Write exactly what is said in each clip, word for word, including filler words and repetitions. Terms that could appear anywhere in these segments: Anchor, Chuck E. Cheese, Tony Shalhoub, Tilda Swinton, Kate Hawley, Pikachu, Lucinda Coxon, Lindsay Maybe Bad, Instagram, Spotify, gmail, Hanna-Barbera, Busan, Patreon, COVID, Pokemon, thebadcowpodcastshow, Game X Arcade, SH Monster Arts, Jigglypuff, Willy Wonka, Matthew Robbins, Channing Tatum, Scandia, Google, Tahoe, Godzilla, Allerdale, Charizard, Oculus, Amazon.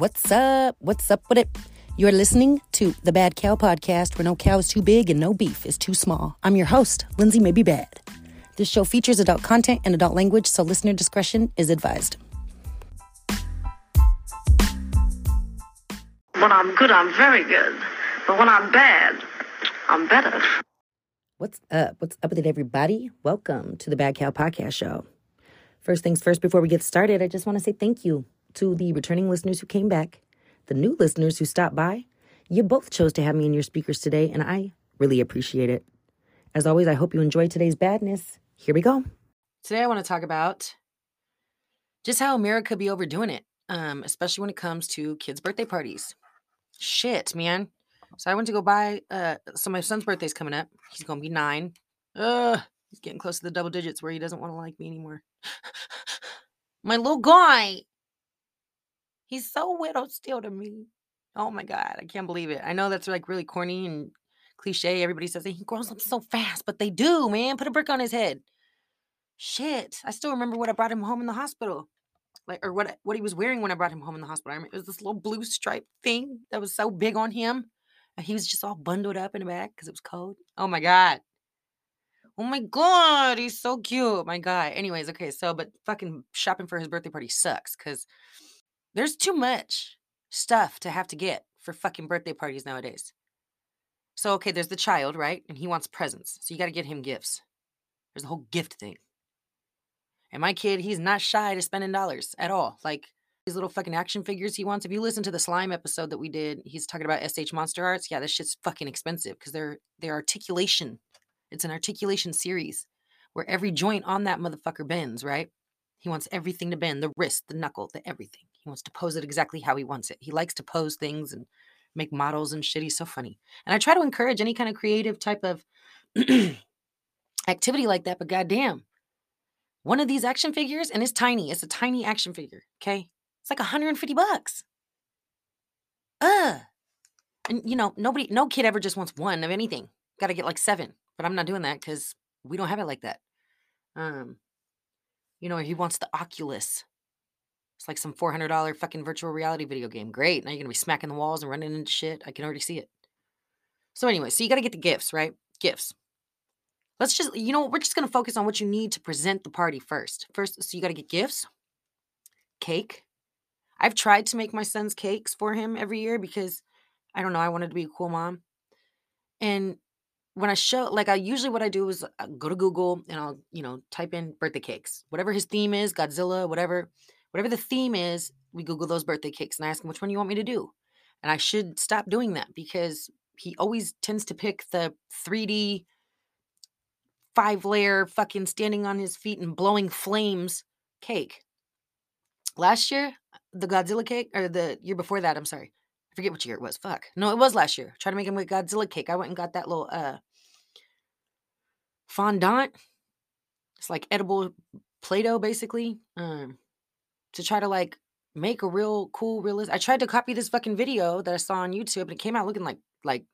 What's up? What's up with it? You're listening to the Bad Cow Podcast, where no cow is too big and no beef is too small. I'm your host, Lindsay Maybe Bad. This show features adult content and adult language, so listener discretion is advised. When I'm good, I'm very good. But when I'm bad, I'm better. What's up? What's up with it, everybody? Welcome to the Bad Cow Podcast Show. First things first, before we get started, I just want to say thank you to the returning listeners who came back, the new listeners who stopped by. You both chose to have me in your speakers today, and I really appreciate it. As always, I hope you enjoyed today's badness. Here we go. Today I want to talk about just how America be overdoing it, um, especially when it comes to kids' birthday parties. Shit, man. So I went to go buy, uh, so my son's birthday's coming up. He's going to be nine. Uh, he's getting close to the double digits where he doesn't want to like me anymore. My little guy. He's so widowed still to me. Oh my God. I can't believe it. I know that's like really corny and cliche. Everybody says he grows up so fast, but they do, man. Put a brick on his head. Shit. I still remember what I brought him home in the hospital. Like, or what, what he was wearing when I brought him home in the hospital. I remember it was this little blue stripe thing that was so big on him. He was just all bundled up in the back because it was cold. Oh, my God. Oh, my God. He's so cute. My God. Anyways, okay. So, but fucking shopping for his birthday party sucks because there's too much stuff to have to get for fucking birthday parties nowadays. So, okay, there's the child, right? And he wants presents. So, you got to get him gifts. There's the whole gift thing. And my kid, he's not shy to spending dollars at all. Like, these little fucking action figures he wants. If you listen to the slime episode that we did, he's talking about S H Monster Arts. Yeah, this shit's fucking expensive because they're they're articulation. It's an articulation series where every joint on that motherfucker bends, right? He wants everything to bend, the wrist, the knuckle, the everything. He wants to pose it exactly how he wants it. He likes to pose things and make models and shit. He's so funny. And I try to encourage any kind of creative type of activity like that, but goddamn, one of these action figures, and it's tiny. It's a tiny action figure, okay? It's like one hundred fifty bucks. Uh, and you know, nobody, no kid ever just wants one of anything. Got to get like seven, but I'm not doing that because we don't have it like that. Um, you know, he wants the Oculus. It's like some four hundred dollars fucking virtual reality video game. Great. Now you're going to be smacking the walls and running into shit. I can already see it. So anyway, so you got to get the gifts, right? Gifts. Let's just, you know, we're just going to focus on what you need to present the party first. First, so you got to get gifts, cake. I've tried to make my son's cakes for him every year because, I don't know, I wanted to be a cool mom. And when I show, like I usually what I do is I go to Google and I'll, you know, type in birthday cakes. Whatever his theme is, Godzilla, whatever, whatever the theme is, we Google those birthday cakes and I ask him, which one do you want me to do? And I should stop doing that because he always tends to pick the three D, five layer fucking standing on his feet and blowing flames cake. Last year, the Godzilla cake, or the year before that, I'm sorry. I forget which year it was. Fuck. No, it was last year. Trying to make him a Godzilla cake. I went and got that little uh, fondant. It's like edible Play-Doh, basically. Um, to try to like make a real cool, realistic. I tried to copy this fucking video that I saw on YouTube, and it came out looking like like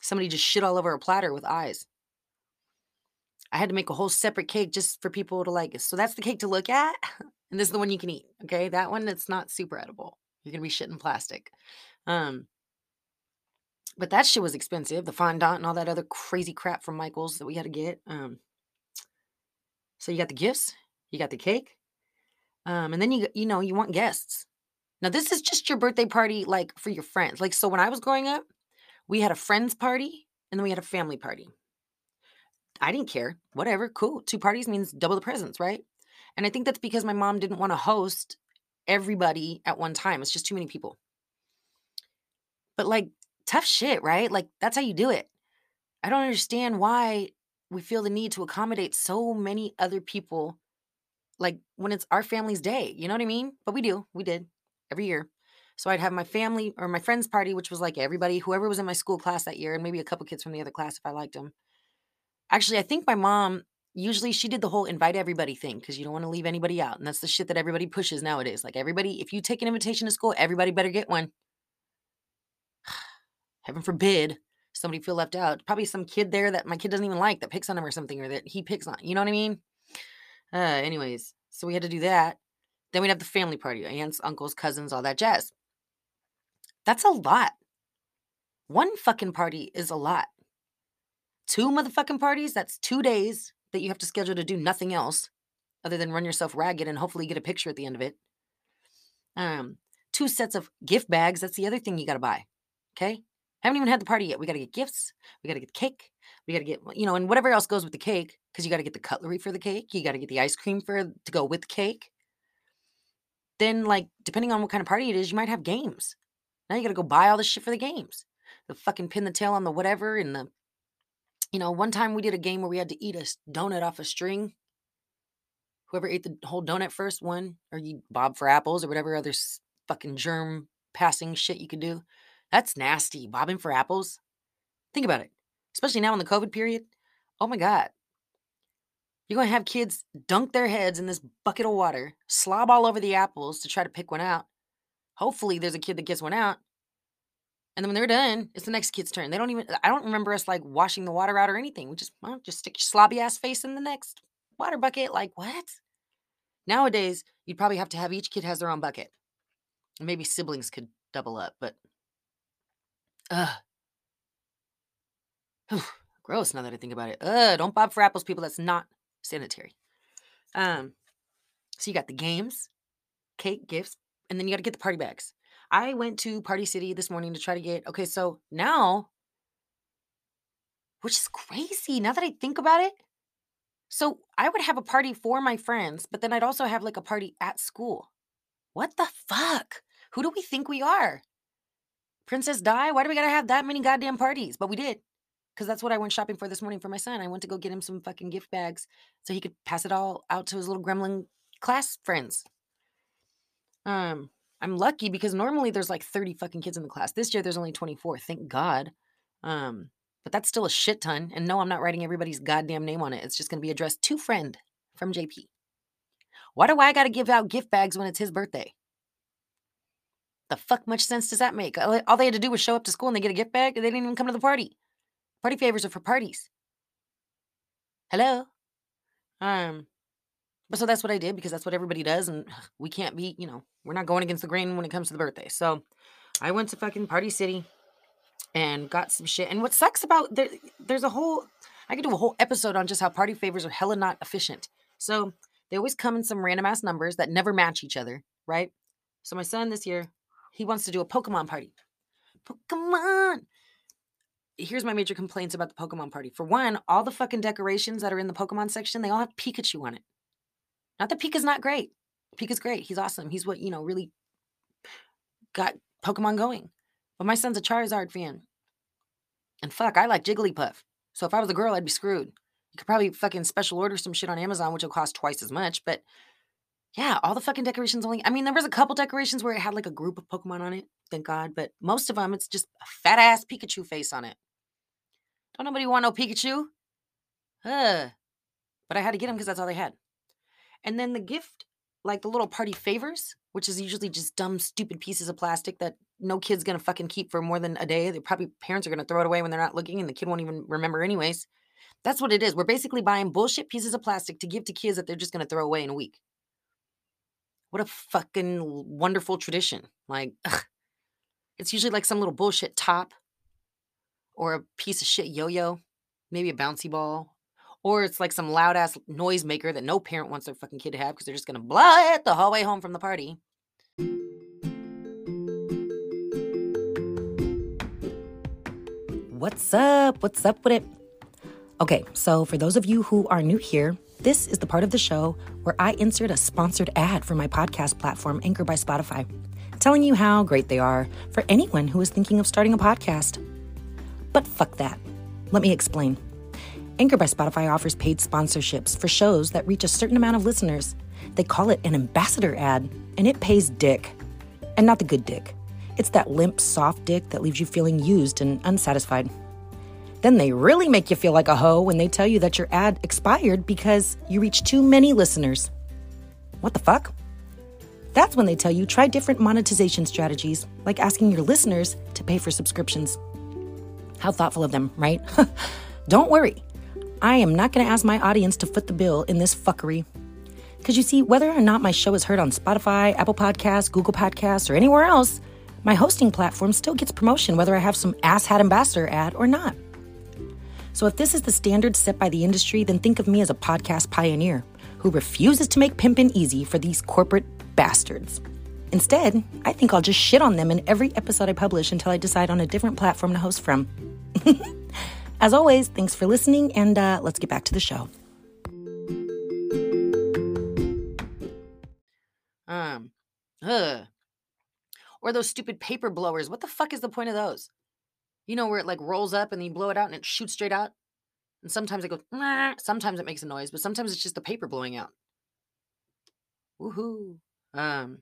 somebody just shit all over a platter with eyes. I had to make a whole separate cake just for people to like. So that's the cake to look at. And this is the one you can eat, okay? That one that's not super edible. You're going to be shitting plastic. Um, but that shit was expensive. The fondant and all that other crazy crap from Michael's that we had to get. Um, so you got the gifts. You got the cake. Um, and then, you you know, you want guests. Now, this is just your birthday party, like, for your friends. Like, so when I was growing up, we had a friends party, and then we had a family party. I didn't care. Whatever. Cool. Two parties means double the presents, right? And I think that's because my mom didn't want to host everybody at one time. It's just too many people. But like, tough shit, right? Like, that's how you do it. I don't understand why we feel the need to accommodate so many other people, like when it's our family's day, you know what I mean? But we do. We did every year. So I'd have my family or my friend's party, which was like everybody, whoever was in my school class that year, and maybe a couple kids from the other class if I liked them. Actually, I think my mom, usually she did the whole invite everybody thing because you don't want to leave anybody out. And that's the shit that everybody pushes nowadays. Like everybody, if you take an invitation to school, everybody better get one. Heaven forbid somebody feel left out. Probably some kid there that my kid doesn't even like that picks on him or something, or that he picks on. You know what I mean? Uh, anyways, so we had to do that. Then we'd have the family party, aunts, uncles, cousins, all that jazz. That's a lot. One fucking party is a lot. Two motherfucking parties, that's two days that you have to schedule to do nothing else other than run yourself ragged and hopefully get a picture at the end of it. Um, two sets of gift bags, that's the other thing you got to buy, okay? Haven't even had the party yet. We got to get gifts. We got to get cake. We got to get, you know, and whatever else goes with the cake, because you got to get the cutlery for the cake. You got to get the ice cream for to go with the cake. Then, like, depending on what kind of party it is, you might have games. Now you got to go buy all this shit for the games. The fucking pin the tail on the whatever and the, you know, one time we did a game where we had to eat a donut off a string. Whoever ate the whole donut first won, or you bob for apples or whatever other fucking germ passing shit you could do. That's nasty, bobbing for apples. Think about it, especially now in the COVID period. Oh my God. You're going to have kids dunk their heads in this bucket of water, slob all over the apples to try to pick one out. Hopefully there's a kid that gets one out. And then when they're done, it's the next kid's turn. They don't even, I don't remember us like washing the water out or anything. We just, well, just stick your slobby ass face in the next water bucket. Like what? Nowadays, you'd probably have to have each kid has their own bucket. Maybe siblings could double up, but ugh. Whew, gross now that I think about it. Ugh, don't bob for apples, people. That's not sanitary. Um, so you got the games, cake, gifts, and then you got to get the party bags. I went to Party City this morning to try to get, okay, so now, which is crazy now that I think about it. So I would have a party for my friends, but then I'd also have like a party at school. What the fuck? Who do we think we are? Princess Di? Why do we gotta have that many goddamn parties? But we did, because that's what I went shopping for this morning for my son. I went to go get him some fucking gift bags so he could pass it all out to his little gremlin class friends. Um... I'm lucky because normally there's like thirty fucking kids in the class. This year there's only twenty-four, thank God. Um, but that's still a shit ton. And no, I'm not writing everybody's goddamn name on it. It's just going to be addressed to friend from J P. Why do I got to give out gift bags when it's his birthday? The fuck much sense does that make? All they had to do was show up to school and they get a gift bag. They didn't even come to the party. Party favors are for parties. Hello? Um... But so that's what I did because that's what everybody does. And we can't be, you know, we're not going against the grain when it comes to the birthday. So I went to fucking Party City and got some shit. And what sucks about there, there's a whole, I could do a whole episode on just how party favors are hella not efficient. So they always come in some random ass numbers that never match each other. Right. So my son this year, he wants to do a Pokemon party. Pokemon. Here's my major complaints about the Pokemon party. For one, all the fucking decorations that are in the Pokemon section, they all have Pikachu on it. Not that Pika's not great. Pika's great. He's awesome. He's what, you know, really got Pokemon going. But my son's a Charizard fan. And fuck, I like Jigglypuff. So if I was a girl, I'd be screwed. You could probably fucking special order some shit on Amazon, which will cost twice as much. But yeah, all the fucking decorations only. I mean, there was a couple decorations where it had like a group of Pokemon on it. Thank God. But most of them, it's just a fat ass Pikachu face on it. Don't nobody want no Pikachu. Huh. But I had to get them because that's all they had. And then the gift, like the little party favors, which is usually just dumb, stupid pieces of plastic that no kid's going to fucking keep for more than a day. They're probably parents are going to throw it away when they're not looking and the kid won't even remember anyways. That's what it is. We're basically buying bullshit pieces of plastic to give to kids that they're just going to throw away in a week. What a fucking wonderful tradition. Like, ugh. It's usually like some little bullshit top or a piece of shit yo-yo, maybe a bouncy ball. Or it's like some loud-ass noise maker that no parent wants their fucking kid to have because they're just going to blow it the whole way home from the party. What's up? What's up with it? Okay, so for those of you who are new here, this is the part of the show where I insert a sponsored ad for my podcast platform, Anchor by Spotify, telling you how great they are for anyone who is thinking of starting a podcast. But fuck that. Let me explain. Anchor by Spotify offers paid sponsorships for shows that reach a certain amount of listeners. They call it an ambassador ad, and it pays dick. And not the good dick. It's that limp, soft dick that leaves you feeling used and unsatisfied. Then they really make you feel like a hoe when they tell you that your ad expired because you reached too many listeners. What the fuck? That's when they tell you try different monetization strategies, like asking your listeners to pay for subscriptions. How thoughtful of them, right? Don't worry. I am not going to ask my audience to foot the bill in this fuckery. Because you see, whether or not my show is heard on Spotify, Apple Podcasts, Google Podcasts, or anywhere else, My hosting platform still gets promotion whether I have some asshat ambassador ad or not. So if this is the standard set by the industry, then think of me as a podcast pioneer who refuses to make pimpin' easy for these corporate bastards. Instead, I think I'll just shit on them in every episode I publish until I decide on a different platform to host from. As always, thanks for listening, and uh, let's get back to the show. Um, ugh. Or those stupid paper blowers. What the fuck is the point of those? You know, where it like rolls up and then you blow it out and it shoots straight out. And sometimes it goes, nah. Sometimes it makes a noise, but sometimes it's just the paper blowing out. Woohoo. Um,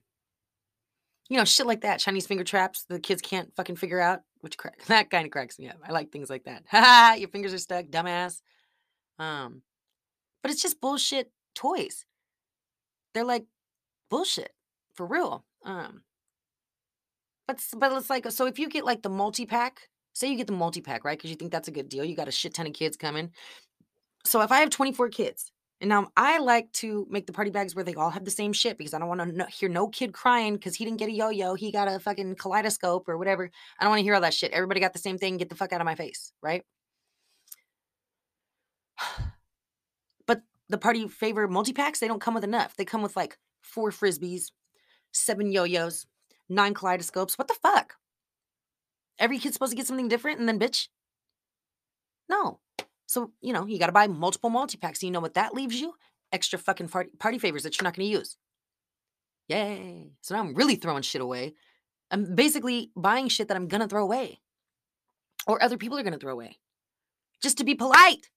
you know, shit like that. Chinese finger traps the kids can't fucking figure out, which crack, that kind of cracks me up. I like things like that. Ha ha, your fingers are stuck, dumbass. Um, but it's just bullshit toys. They're like bullshit for real. Um, but, but it's like, so if you get like the multi-pack, say you get the multi-pack, right? Because you think that's a good deal. You got a shit ton of kids coming. So if I have twenty-four kids, and now I like to make the party bags where they all have the same shit because I don't want to no, hear no kid crying because he didn't get a yo-yo. He got a fucking kaleidoscope or whatever. I don't want to hear all that shit. Everybody got the same thing. Get the fuck out of my face, right? But the party favor multi-packs, they don't come with enough. They come with like four Frisbees, seven yo-yos, nine kaleidoscopes. What the fuck? Every kid's supposed to get something different and then bitch? No. So, you know, you got to buy multiple multi-packs. And you know what that leaves you? Extra fucking party, party favors that you're not going to use. Yay. So now I'm really throwing shit away. I'm basically buying shit that I'm going to throw away. Or other people are going to throw away. Just to be polite.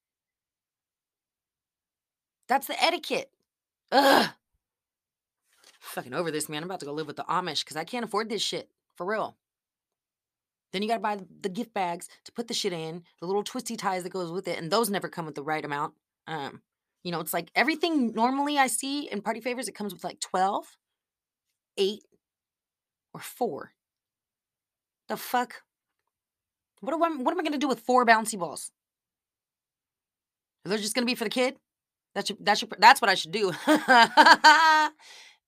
That's the etiquette. Ugh. Fucking over this, man. I'm about to go live with the Amish because I can't afford this shit. For real. Then you got to buy the gift bags to put the shit in, the little twisty ties that goes with it, and those never come with the right amount. Um, you know, it's like everything normally I see in party favors, it comes with like twelve, eight, or four. The fuck? What am I, what am I going to do with four bouncy balls? Are those just going to be for the kid? That's, your, that's, your, that's what I should do.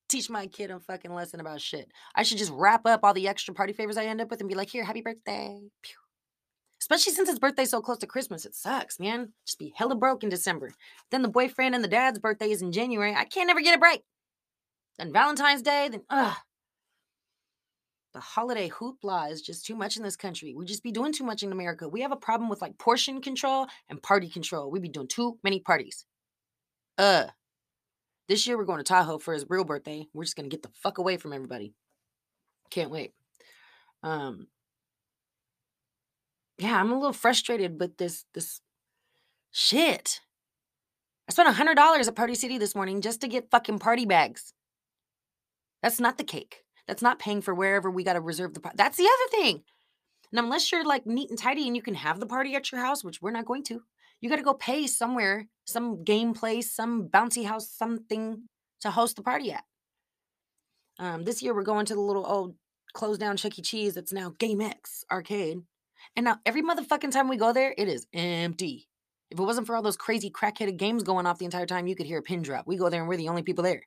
Teach my kid a fucking lesson about shit. I should just wrap up all the extra party favors I end up with and be like, here, happy birthday. Pew. Especially since his birthday's so close to Christmas. It sucks, man. Just be hella broke in December. Then the boyfriend and the dad's birthday is in January. I can't never get a break. Then Valentine's Day, then ugh. The holiday hoopla is just too much in this country. We just be doing too much in America. We have a problem with like portion control and party control. We be doing too many parties. Uh. This year, we're going to Tahoe for his real birthday. We're just going to get the fuck away from everybody. Can't wait. Um, yeah, I'm a little frustrated with this this shit. I spent one hundred dollars at Party City this morning just to get fucking party bags. That's not the cake. That's not paying for wherever we got to reserve the party. That's the other thing. And unless you're like neat and tidy and you can have the party at your house, which we're not going to, you got to go pay somewhere, some game place, some bouncy house, something to host the party at. Um, this year, we're going to the little old closed down Chuck E. Cheese that's now Game X Arcade. And now every motherfucking time we go there, it is empty. If it wasn't for all those crazy crack-headed games going off the entire time, you could hear a pin drop. We go there and we're the only people there.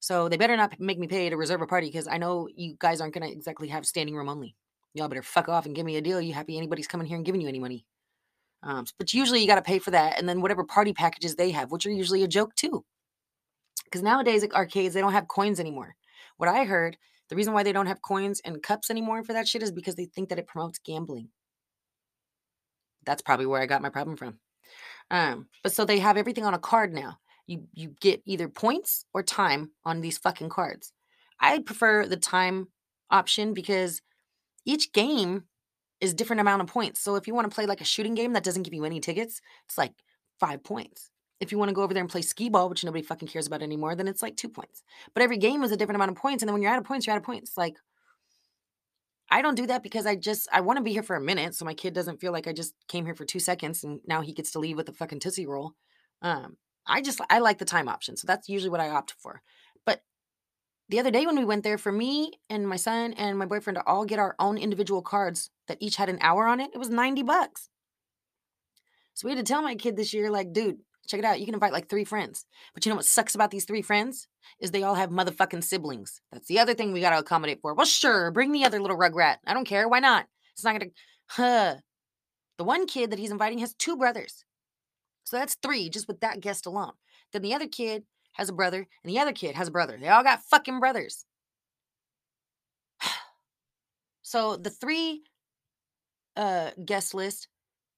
So they better not make me pay to reserve a party because I know you guys aren't going to exactly have standing room only. Y'all better fuck off and give me a deal. You happy anybody's coming here and giving you any money? Um, but usually you got to pay for that. And then whatever party packages they have, which are usually a joke too. Because nowadays at arcades, they don't have coins anymore. What I heard, the reason why they don't have coins and cups anymore for that shit is because they think that it promotes gambling. That's probably where I got my problem from. Um, but so they have everything on a card now. You, you get either points or time on these fucking cards. I prefer the time option because each game is different amount of points. So if you want to play like a shooting game that doesn't give you any tickets, it's like five points. If you want to go over there and play skee ball, which nobody fucking cares about anymore, then it's like two points. But every game is a different amount of points. And then when you're out of points, you're out of points. Like, I don't do that because I just, I want to be here for a minute. So my kid doesn't feel like I just came here for two seconds and now he gets to leave with a fucking Tootsie Roll. Um, I just, I like the time option. So that's usually what I opt for. But the other day when we went there, for me and my son and my boyfriend to all get our own individual cards that each had an hour on it, it was ninety bucks. So we had to tell my kid this year, like, dude, Check it out. You can invite like three friends. But you know what sucks about these three friends? Is they all have motherfucking siblings. That's the other thing we got to accommodate for. Well, sure. Bring the other little rugrat. I don't care. Why not? It's not going to... Huh. The one kid that he's inviting has two brothers. So that's three just with that guest alone. Then the other kid has a brother and the other kid has a brother. They all got fucking brothers. So the three uh, guest list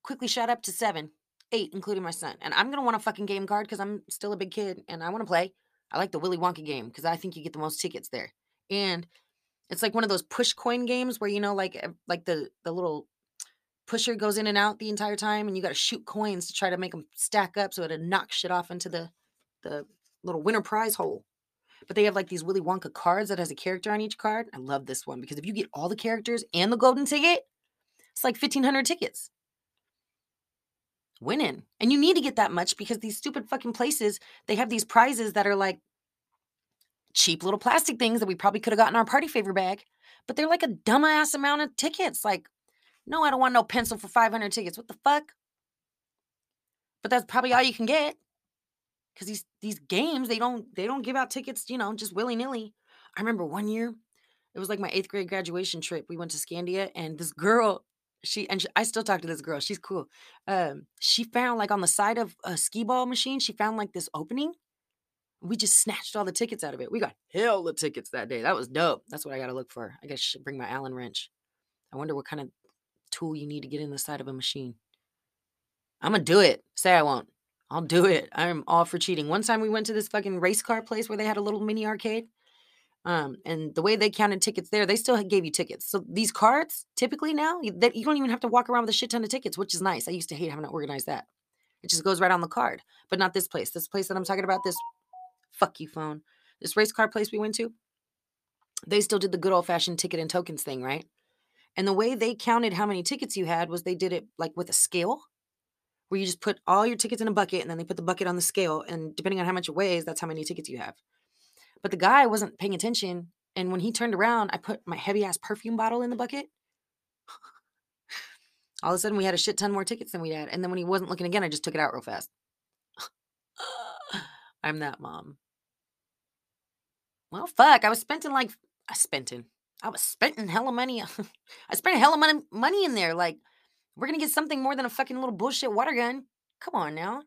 quickly shot up to seven, eight, including my son. And I'm going to want a fucking game card because I'm still a big kid and I want to play. I like the Willy Wonka game because I think you get the most tickets there. And it's like one of those push coin games where, you know, like like the, the little pusher goes in and out the entire time and you got to shoot coins to try to make them stack up so it'll knock shit off into the, the little winner prize hole. But they have like these Willy Wonka cards that has a character on each card. I love this one because if you get all the characters and the golden ticket, it's like fifteen hundred tickets. Winning. And you need to get that much because these stupid fucking places, they have these prizes that are like cheap little plastic things that we probably could have gotten our party favor bag. But they're like a dumbass amount of tickets. Like, no, I don't want no pencil for five hundred tickets. What the fuck? But that's probably all you can get. Because these, these games, they don't they don't give out tickets, you know, just willy-nilly. I remember one year, it was like my eighth grade graduation trip. We went to Scandia, and this girl, she and she, I still talk to this girl. She's cool. Um, she found, like, on the side of a skee-ball machine, she found, like, this opening. We just snatched all the tickets out of it. We got hell of tickets that day. That was dope. That's what I got to look for. I guess I should bring my Allen wrench. I wonder what kind of tool you need to get in the side of a machine. I'm going to do it. Say I won't. I'll do it. I'm all for cheating. One time we went to this fucking race car place where they had a little mini arcade. Um, and the way they counted tickets there, they still gave you tickets. So these cards, typically now, you don't even have to walk around with a shit ton of tickets, which is nice. I used to hate having to organize that. It just goes right on the card. But not this place. This place that I'm talking about, this fuck you phone. This race car place we went to, they still did the good old-fashioned ticket and tokens thing, right? And the way they counted how many tickets you had was they did it like with a scale, where you just put all your tickets in a bucket and then they put the bucket on the scale. And depending on how much it weighs, that's how many tickets you have. But the guy wasn't paying attention. And when he turned around, I put my heavy ass perfume bottle in the bucket. All of a sudden we had a shit ton more tickets than we had. And then when he wasn't looking again, I just took it out real fast. I'm that mom. Well, fuck. I was spending like, I spent in, I was spending hella money. I spent hella money, money in there. Like, we're going to get something more than a fucking little bullshit water gun. Come on now.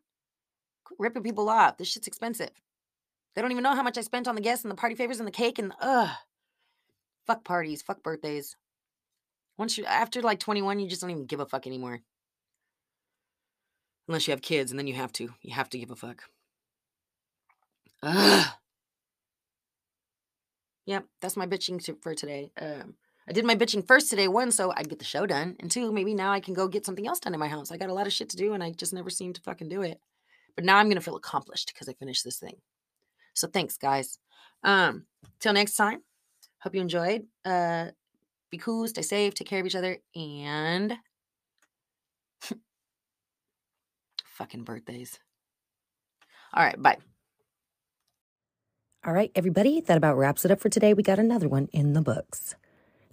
Quit ripping people off. This shit's expensive. They don't even know how much I spent on the guests and the party favors and the cake and ugh. Fuck parties. Fuck birthdays. Once you after like twenty-one, you just don't even give a fuck anymore. Unless you have kids and then you have to. You have to give a fuck. Ugh. Yep, that's my bitching t- for today. Um. I did my bitching first today, one, so I'd get the show done, and two, maybe now I can go get something else done in my house. I got a lot of shit to do, and I just never seem to fucking do it. But now I'm going to feel accomplished because I finished this thing. So thanks, guys. Um, till next time, hope you enjoyed. Uh, be cool, stay safe, take care of each other, and fucking birthdays. All right, bye. All right, everybody, that about wraps it up for today. We got another one in the books.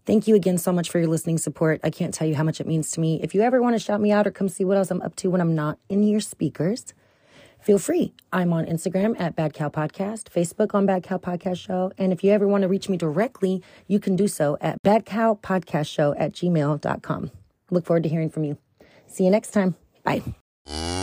Thank you again so much for your listening support. I can't tell you how much it means to me. If you ever want to shout me out or come see what else I'm up to when I'm not in your speakers, feel free. I'm on Instagram at Bad Cow Podcast, Facebook on Bad Cow Podcast Show. And if you ever want to reach me directly, you can do so at badcowpodcastshow at gmail dot com. Look forward to hearing from you. See you next time. Bye.